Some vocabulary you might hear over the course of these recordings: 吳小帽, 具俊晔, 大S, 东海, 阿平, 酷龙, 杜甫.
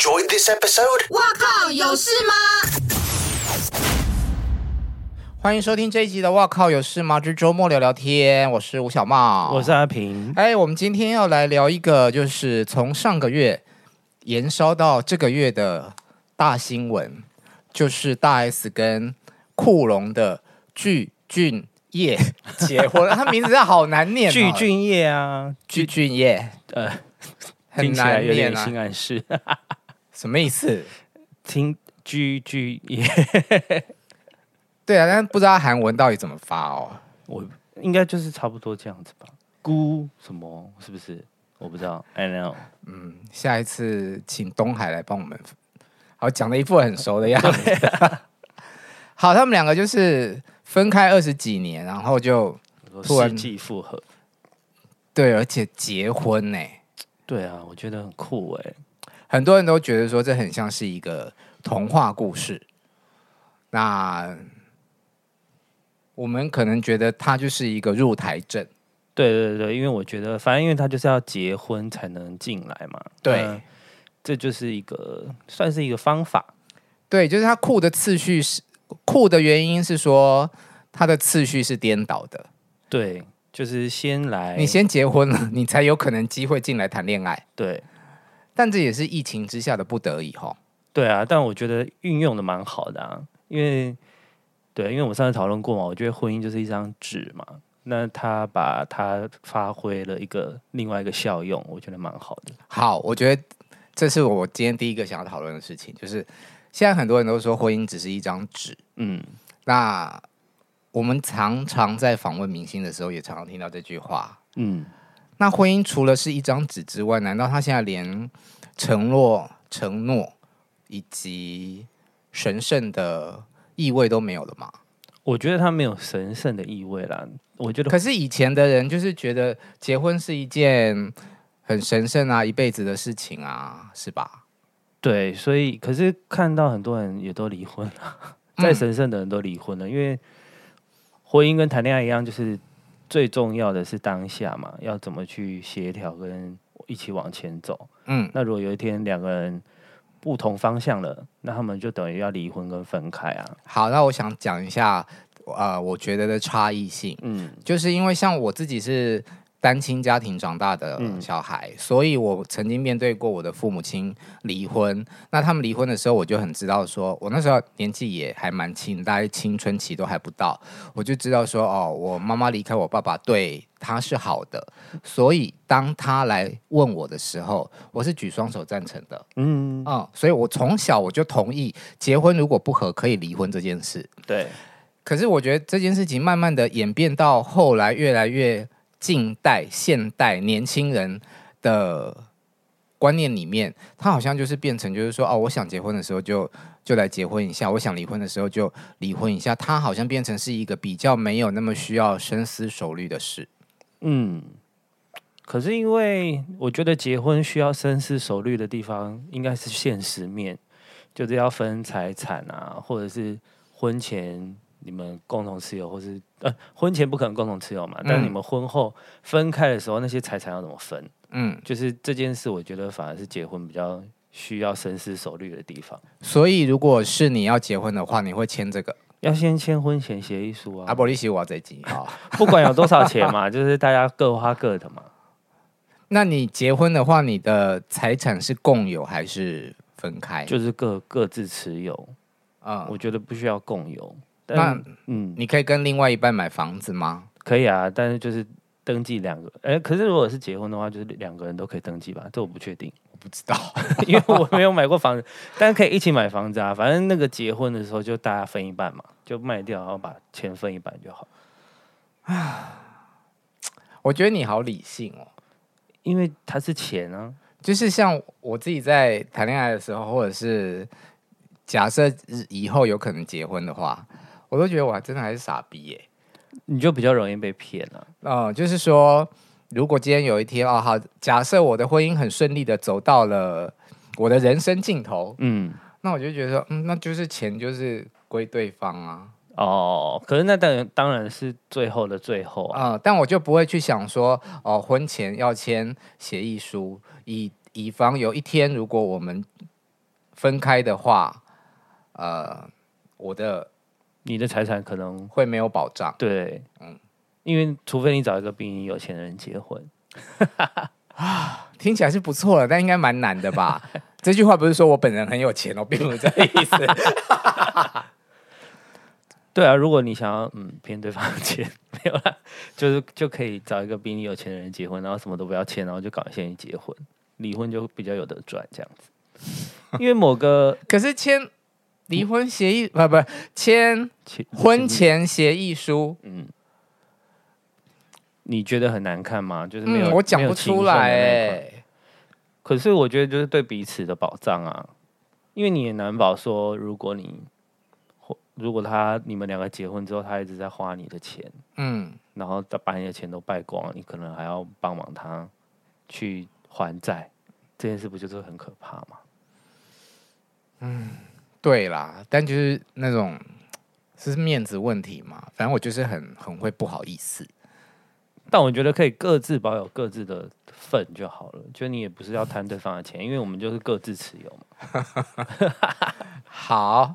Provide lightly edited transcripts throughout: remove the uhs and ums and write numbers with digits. enjoyed this episode? 哇靠，有事吗？欢迎收听这一集的哇靠有事吗之周末聊聊天，我是吴小茂，我是阿平。我们今天要来聊一个就是从上个月延烧到这个月的大新闻，就是大 S 跟酷龙的具俊晔结婚了。他名字好难念，具俊晔啊，具俊晔，很难念啊，性暗示，什么意思？听具俊晔，对啊，但不知道韩文到底怎么发哦。我应该就是差不多这样子吧，孤什么是不是？我不知道 ，I don't know。下一次请东海来帮我们。好，讲了一副很熟的样子。好，他们两个就是分开20几年，然后就突然世纪复合，对，而且结婚呢。对啊，我觉得很酷哎。很多人都觉得说这很像是一个童话故事，那我们可能觉得它就是一个入台证。对对对，因为我觉得，反正因为他就是要结婚才能进来嘛。对，这就是一个算是一个方法。对，就是他酷的次序是。酷的原因是说，它的次序是颠倒的。对，就是先来，你先结婚了，你才有可能机会进来谈恋爱。对，但这也是疫情之下的不得已哈。对啊，但我觉得运用的蛮好的啊，因为我们上次讨论过嘛，我觉得婚姻就是一张纸嘛，那他把它发挥了另外一个效用，我觉得蛮好的。好，我觉得这是我今天第一个想要讨论的事情，就是。现在很多人都说婚姻只是一张纸，那我们常常在访问明星的时候，也常常听到这句话，那婚姻除了是一张纸之外，难道他现在连承诺以及神圣的意味都没有了吗？我觉得他没有神圣的意味啦，我觉得。可是以前的人就是觉得结婚是一件很神圣啊，一辈子的事情啊，是吧？对，所以可是看到很多人也都离婚了，再神圣的人都离婚了，因为婚姻跟谈恋爱一样，就是最重要的是当下嘛，要怎么去协调跟一起往前走。那如果有一天两个人不同方向了，那他们就等于要离婚跟分开啊。好，那我想讲一下，我觉得的差异性，就是因为像我自己是单亲家庭长大的小孩，所以我曾经面对过我的父母亲离婚。那他们离婚的时候，我就很知道说，我那时候年纪也还蛮轻，大概青春期都还不到，我就知道说，哦，我妈妈离开我爸爸对他是好的，所以当他来问我的时候，我是举双手赞成的。所以我从小我就同意结婚如果不合可以离婚这件事。对。可是我觉得这件事情慢慢的演变到后来越来越。近代现代年轻人的观念里面，他好像就是变成就是说，哦，我想结婚的时候就来结婚一下，我想离婚的时候就离婚一下，他好像变成是一个比较没有那么需要深思熟虑的事。可是因为我觉得结婚需要深思熟虑的地方应该是现实面，就是要分财产啊，或者是婚前你们共同持有，或是婚前不可能共同持有嘛，但你们婚后分开的时候，那些财产要怎么分？就是这件事，我觉得反而是结婚比较需要深思熟虑的地方。所以，如果是你要结婚的话，你会签这个？要先签婚前协议书啊！不然你是多少钱啊？不管有多少钱嘛，就是大家各花各的嘛。那你结婚的话，你的财产是共有还是分开？就是各自持有啊。我觉得不需要共有。那你可以跟另外一半买房子吗？可以啊，但是就是登记两个。可是如果是结婚的话，就是两个人都可以登记吧？这我不确定，我不知道，因为我没有买过房子，但可以一起买房子啊。反正那个结婚的时候就大家分一半嘛，就卖掉，然后把钱分一半就好。我觉得你好理性哦，因为它是钱啊。就是像我自己在谈恋爱的时候，或者是假设以后有可能结婚的话。我都觉得我真的还是傻逼耶，你就比较容易被骗了。就是说，如果今天有一天好，假设我的婚姻很顺利的走到了我的人生尽头，那我就觉得说，那就是钱就是归对方啊。可是那当然是最后的最后啊。但我就不会去想说，婚前要签协议书，以防有一天如果我们分开的话，你的财产可能会没有保障。对，嗯，因为除非你找一个比你有钱的人结婚。听起来是不错了，但应该蛮难的吧？这句话不是说我本人很有钱哦，并不是这个意思。对啊，如果你想要骗对方的钱，没有啦，就可以找一个比你有钱的人结婚，然后什么都不要签，然后就搞一些你结婚，离婚就比较有得赚这样子。因为某个可是签离婚协议不签婚前协议书，嗯，你觉得很难看吗？就是没有，我讲不出来欸。可是我觉得就是对彼此的保障啊，因为你也难保说如果你们两个结婚之后，他一直在花你的钱，嗯，然后把你的钱都败光，你可能还要帮忙他去还债，这件事不就是很可怕吗？嗯，对啦，但就是那种是面子问题嘛，反正我就是很会不好意思。但我觉得可以各自保有各自的份就好了，就你也不是要贪对方的钱，因为我们就是各自持有嘛。好。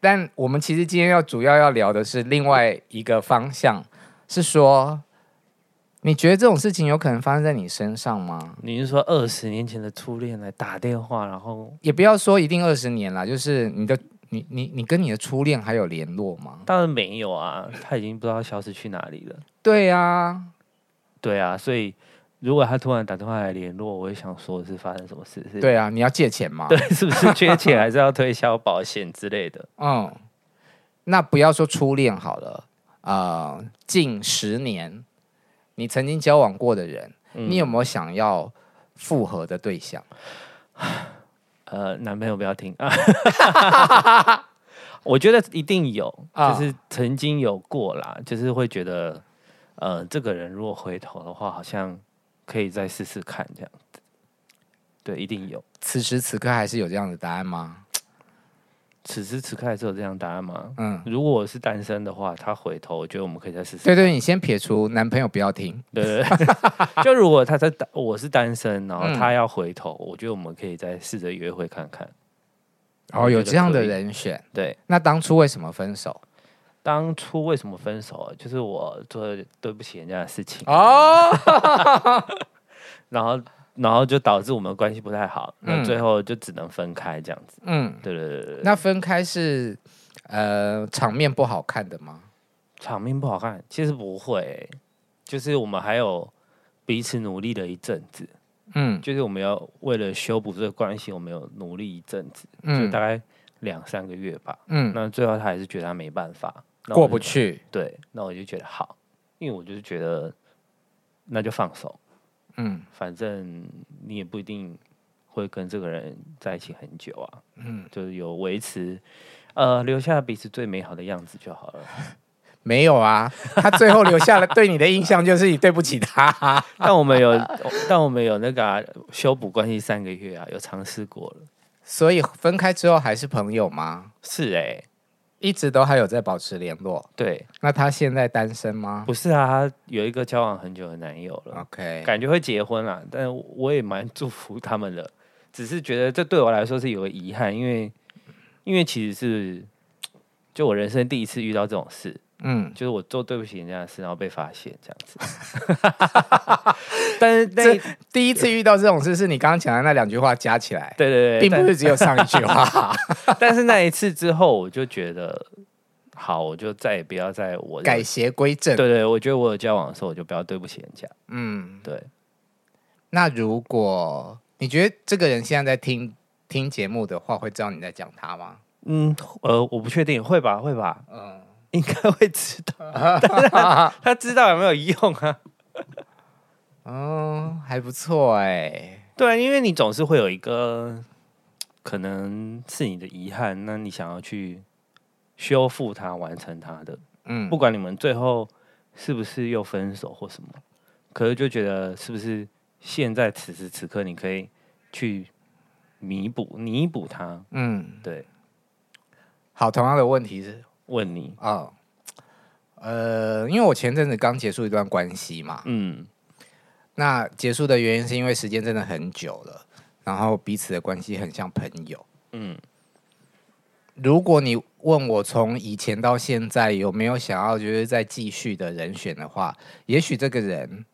但我们其实今天主要要聊的是另外一个方向，是说，你觉得这种事情有可能发生在你身上吗？你是说20年前的初恋来打电话，然后也不要说一定20年啦，就是你跟你的初恋还有联络吗？当然没有啊，他已经不知道消失去哪里了。对啊，对啊，所以如果他突然打电话来联络，我会想说是发生什么事？对啊，你要借钱吗？对，是不是缺钱还是要推销保险之类的？嗯，那不要说初恋好了，近10年你曾经交往过的人，你有没有想要复合的对象？男朋友不要听啊！我觉得一定有，就是曾经有过啦，就是会觉得，这个人如果回头的话，好像可以再试试看这样子，对，一定有。此时此刻还是有这样的答案吗？此时此刻还是有这样的答案吗？嗯，如果我是单身的话，他回头，我觉得我们可以再试试。对对，你先撇除男朋友不要听。对对对，就如果我是单身，然后他要回头，我觉得我们可以再试着约会看看。哦，有这样的人选。对，那当初为什么分手？当初为什么分手？就是我做了对不起人家的事情哦，然后就导致我们关系不太好，那最后就只能分开这样子。嗯，对对 对。那分开是场面不好看的吗？场面不好看，其实不会欸，就是我们还有彼此努力了一阵子。嗯，就是我们要为了修补这个关系，我们有努力一阵子，就大概2-3个月吧。嗯，那最后他还是觉得他没办法。过不去，对，那我就觉得好，因为我就是觉得那就放手，嗯，反正你也不一定会跟这个人在一起很久啊，嗯，就是有维持，留下彼此最美好的样子就好了。没有啊，他最后留下了对你的印象就是你对不起他，啊，但我们有那个修补关系3个月啊，有尝试过了，所以分开之后还是朋友吗？是欸。一直都还有在保持联络。对，那他现在单身吗？不是啊，他有一个交往很久的男友了。OK， 感觉会结婚啦，但我也蛮祝福他们的，只是觉得这对我来说是有个遗憾，因为其实是就我人生第一次遇到这种事，嗯，就是我做对不起人家的事，然后被发现这样子。但是第一次遇到这种事，是你刚刚讲的那2句话加起来。对对对，并不是只有上一句话。但是那一次之后，我就觉得好，我就再也不要在我改邪归正。对对，我觉得我有交往的时候，我就不要对不起人家。嗯，对。那如果你觉得这个人现在在听节目的话，会知道你在讲他吗？嗯，我不确定，会吧，嗯。应该会知道，但是他知道有没有用啊？哦，还不错欸。对啊，因为你总是会有一个可能是你的遗憾，那你想要去修复它、完成它的，嗯，不管你们最后是不是又分手或什么，可是就觉得是不是现在此时此刻你可以去弥补它？嗯，对。好，同样的问题是。问你啊，因为我前阵子刚结束一段关系嘛，嗯，那结束的原因是因为时间真的很久了，然后彼此的关系很像朋友，嗯，如果你问我从以前到现在有没有想要就是再继续的人选的话，也许这个人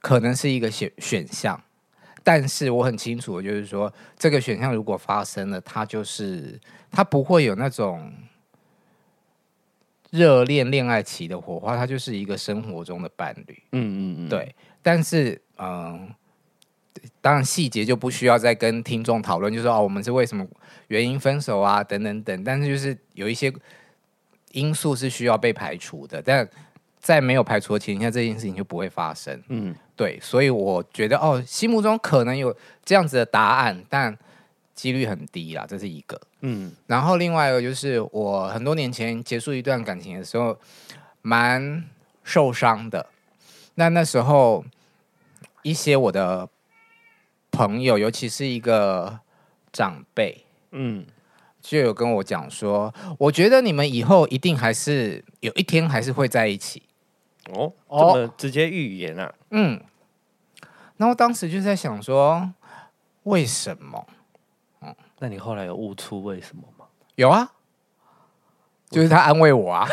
可能是一个选项，但是我很清楚的就是说，这个选项如果发生了，它不会有那种热恋恋爱期的火花，它就是一个生活中的伴侣。嗯嗯嗯，对。但是当然细节就不需要再跟听众讨论，就是说我们是为什么原因分手啊等等等，但是就是有一些因素是需要被排除的，但在没有排除的情况下，这件事情就不会发生。嗯，对，所以我觉得心目中可能有这样子的答案，但几率很低啦，这是一个。嗯，然后另外一个就是我很多年前结束一段感情的时候，蛮受伤的。那时候一些我的朋友，尤其是一个长辈，嗯，就有跟我讲说，我觉得你们以后一定还是有一天还是会在一起。哦，这么直接预言啊？嗯。然后当时就在想说，为什么？嗯，那你后来有悟出为什么吗？有啊，就是他安慰我啊。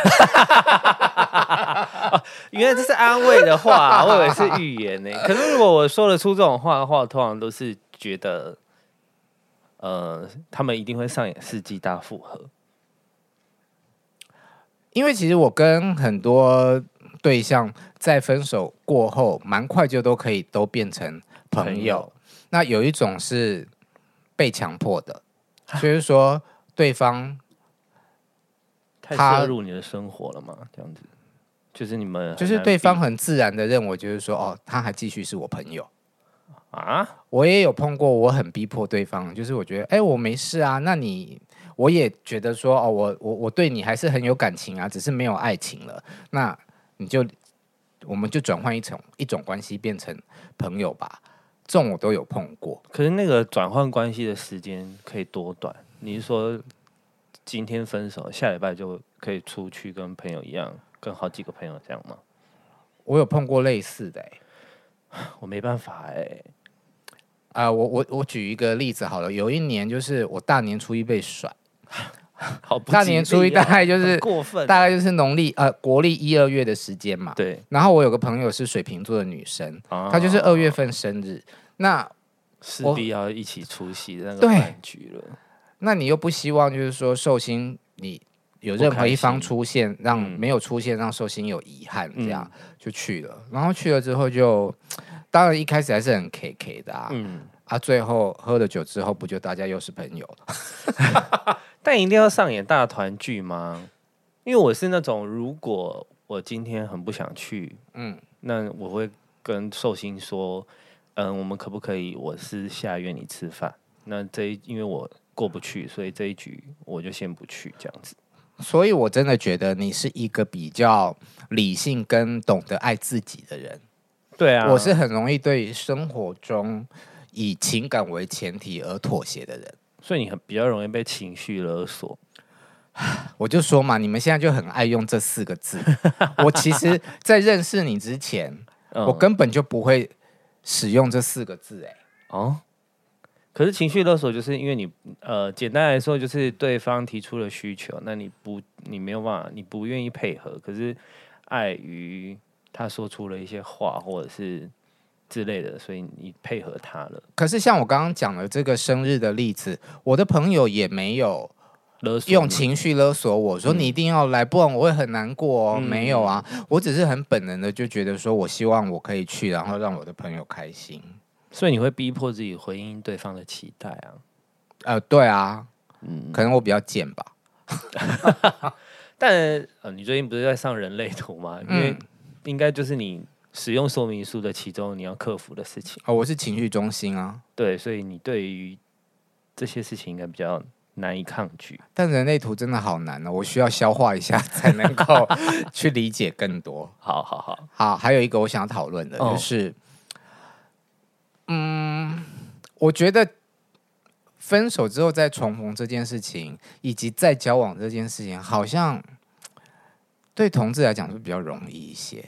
原来这是安慰的话啊，我以为是预言欸。可是如果我说得出这种话的话，通常都是觉得，他们一定会上演世纪大复合。因为其实我跟很多对象在分手过后，蛮快就都可以都变成朋友。那有一种是被强迫的，就是说对方太涉入你的生活了嘛，这样子。就是你们，就是对方很自然的认为，就是说，他还继续是我朋友啊。我也有碰过，我很逼迫对方，就是我觉得，我没事啊，那你，我也觉得说，我对你还是很有感情啊，只是没有爱情了。那我们就转换一种关系变成朋友吧。这种我都有碰过。可是那个转换关系的时间可以多短？你是说今天分手，下礼拜就可以出去跟朋友一样？跟好几个朋友这样吗？我有碰过类似的我没办法我举一个例子好了。有一年就是我大年初一被甩，好不吉利啊，大年初一大概就是过分，大概就是国历1、2月的时间嘛。对。然后我有个朋友是水瓶座的女生，她就是2月份生日，那势必要一起出席那个饭局了。那你又不希望就是说寿星你有任何一方出现，让没有出现让寿星有遗憾，这样就去了。然后去了之后就，当然一开始还是很 KK 的啊，最后喝了酒之后，不就大家又是朋友了？但一定要上演大团聚吗？因为我是那种，如果我今天很不想去，那我会跟寿星说，我们可不可以我私下约你吃饭？那因为我过不去，所以这一局我就先不去，这样子。所以我真的觉得你是一个比较理性跟懂得爱自己的人。对啊，我是很容易对生活中以情感为前提而妥协的人。所以你比较容易被情绪勒索。我就说嘛，你们现在就很爱用这4个字。我其实在认识你之前我根本就不会使用这4个字可是情绪勒索就是因为你，简单来说就是对方提出了需求，那你没有办法，你不愿意配合，可是碍于他说出了一些话或者是之类的，所以你配合他了。可是像我刚刚讲的这个生日的例子，我的朋友也没有用情绪勒索我说你一定要来，不然我会很难过没有啊，我只是很本能的就觉得说，我希望我可以去，然后让我的朋友开心。所以你会逼迫自己回应对方的期待啊？对啊，可能我比较贱吧。但你最近不是在上人类图吗？因为应该就是你使用说明书的其中你要克服的事情。我是情绪中心啊。对，所以你对于这些事情应该比较难以抗拒。但人类图真的好难哦，我需要消化一下才能够去理解更多。好，还有一个我想讨论的就是。我觉得分手之后再重逢这件事情，以及再交往这件事情，好像对同志来讲是比较容易一些。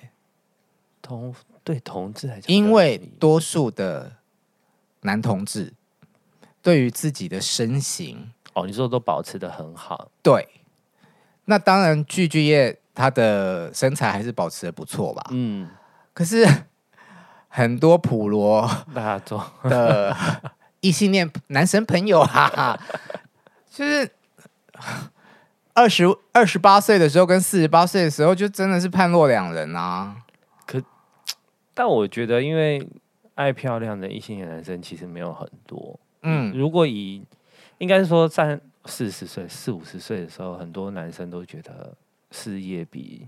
对同志来讲，因为多数的男同志对于自己的身形哦，你说都保持得很好。对，那当然具俊晔他的身材还是保持得不错吧。嗯，可是很多普罗大众的异性恋男生朋友啊，就是28岁的时候跟48岁的时候，就真的是判若两人啊。但我觉得，因为爱漂亮的异性恋男生其实没有很多。嗯，如果以应该是说在40岁、40、50岁的时候，很多男生都觉得事业比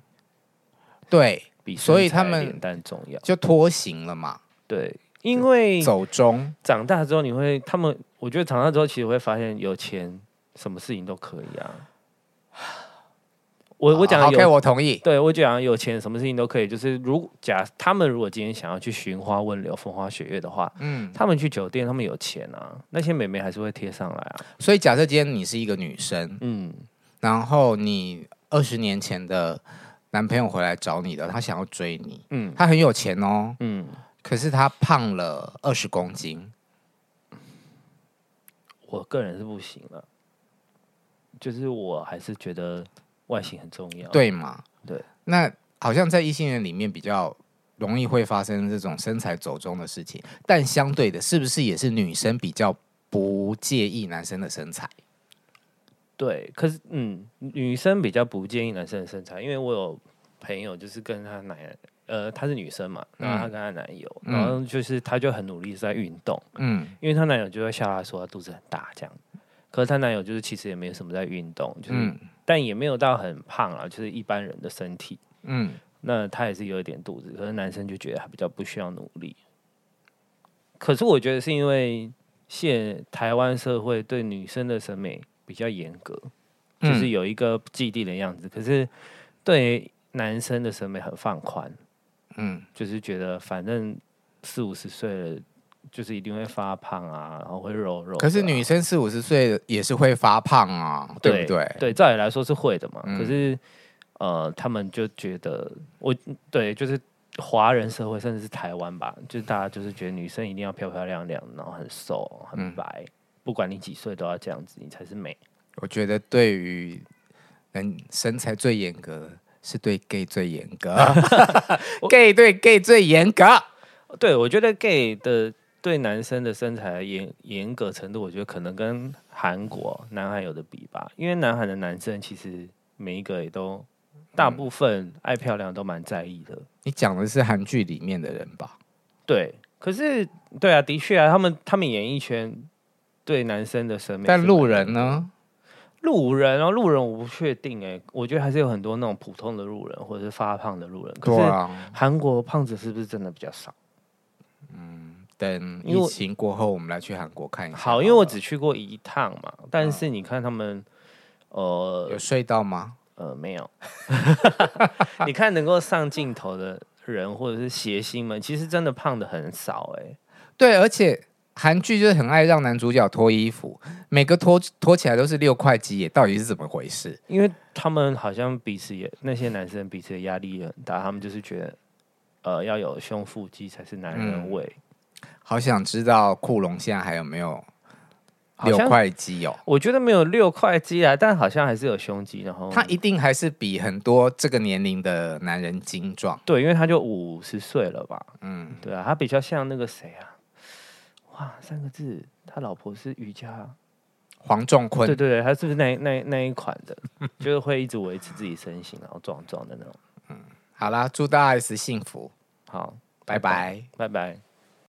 对比身材脸蛋重要，就脱形了嘛。对，因为走中长大之后，我觉得长大之后其实会发现，有钱什么事情都可以啊。我讲有， OK， 我同意。对，我讲有钱，什么事情都可以。就是他们如果今天想要去寻花问柳、风花雪月的话，嗯，他们去酒店，他们有钱啊，那些美眉还是会贴上来啊。所以假设今天你是一个女生，嗯，然后你20年前的男朋友回来找你了，他想要追你，嗯，他很有钱哦，嗯，可是他胖了20公斤，我个人是不行了，就是我还是觉得。外形很重要，对嘛？对，那好像在异性恋里面比较容易会发生这种身材走中的事情，但相对的，是不是也是女生比较不介意男生的身材？对，可是女生比较不介意男生的身材，因为我有朋友就是跟她她是女生嘛，然后她跟她男友，然后就是她就很努力在运动，嗯，因为她男友就会笑她说她肚子很大这样，可是她男友就是其实也没有什么在运动，就是。但也没有到很胖啊，就是一般人的身体。嗯，那他也是有一点肚子，可是男生就觉得他比较不需要努力。可是我觉得是因为现台湾社会对女生的审美比较严格，就是有一个既定的样子。可是对男生的审美很放宽，就是觉得反正40、50岁了。就是一定会发胖啊，然后会肉肉、啊。可是女生40、50岁也是会发胖啊， 对不对？对，照理来说是会的嘛。可是他们就觉得就是华人社会，甚至是台湾吧，就是大家就是觉得女生一定要漂漂亮亮，然后很瘦很白，不管你几岁都要这样子，你才是美。我觉得对于身材最严格，是对 gay 最严格，gay 对 gay 最严格。对，我觉得 gay 的。对男生的身材严格程度，我觉得可能跟南韩有的比吧，因为南韩的男生其实每一个也都大部分爱漂亮都蛮在意的。你讲的是韩剧里面的人吧？对，可是对啊，的确啊，他们演艺圈对男生的审美，但路人呢？路人我不确定哎，我觉得还是有很多那种普通的路人或者是发胖的路人。可是韩国胖子是不是真的比较少？等疫情过后，我们来去韩国看一下好。因为我只去过一趟嘛，但是你看他们，有睡到吗？没有。你看能够上镜头的人或者是谐星们，其实真的胖的很少哎。对，而且韩剧就是很爱让男主角脱衣服，每个脱起来都是6块肌耶，到底是怎么回事？因为他们好像彼此也那些男生彼此的压力也很大，他们就是觉得，要有胸腹肌才是男人味。好想知道酷龙现在还有没有6块肌哦？我觉得没有6块肌啊，但好像还是有胸肌。然后他一定还是比很多这个年龄的男人精壮。对，因为他就50岁了吧？嗯，对啊，他比较像那个谁啊？哇，3个字，他老婆是瑜伽黄仲坤。对对对，他是不是那一款的？就是会一直维持自己身形，然后壮壮的那种。好啦，祝大 S 幸福。好，拜拜，拜拜。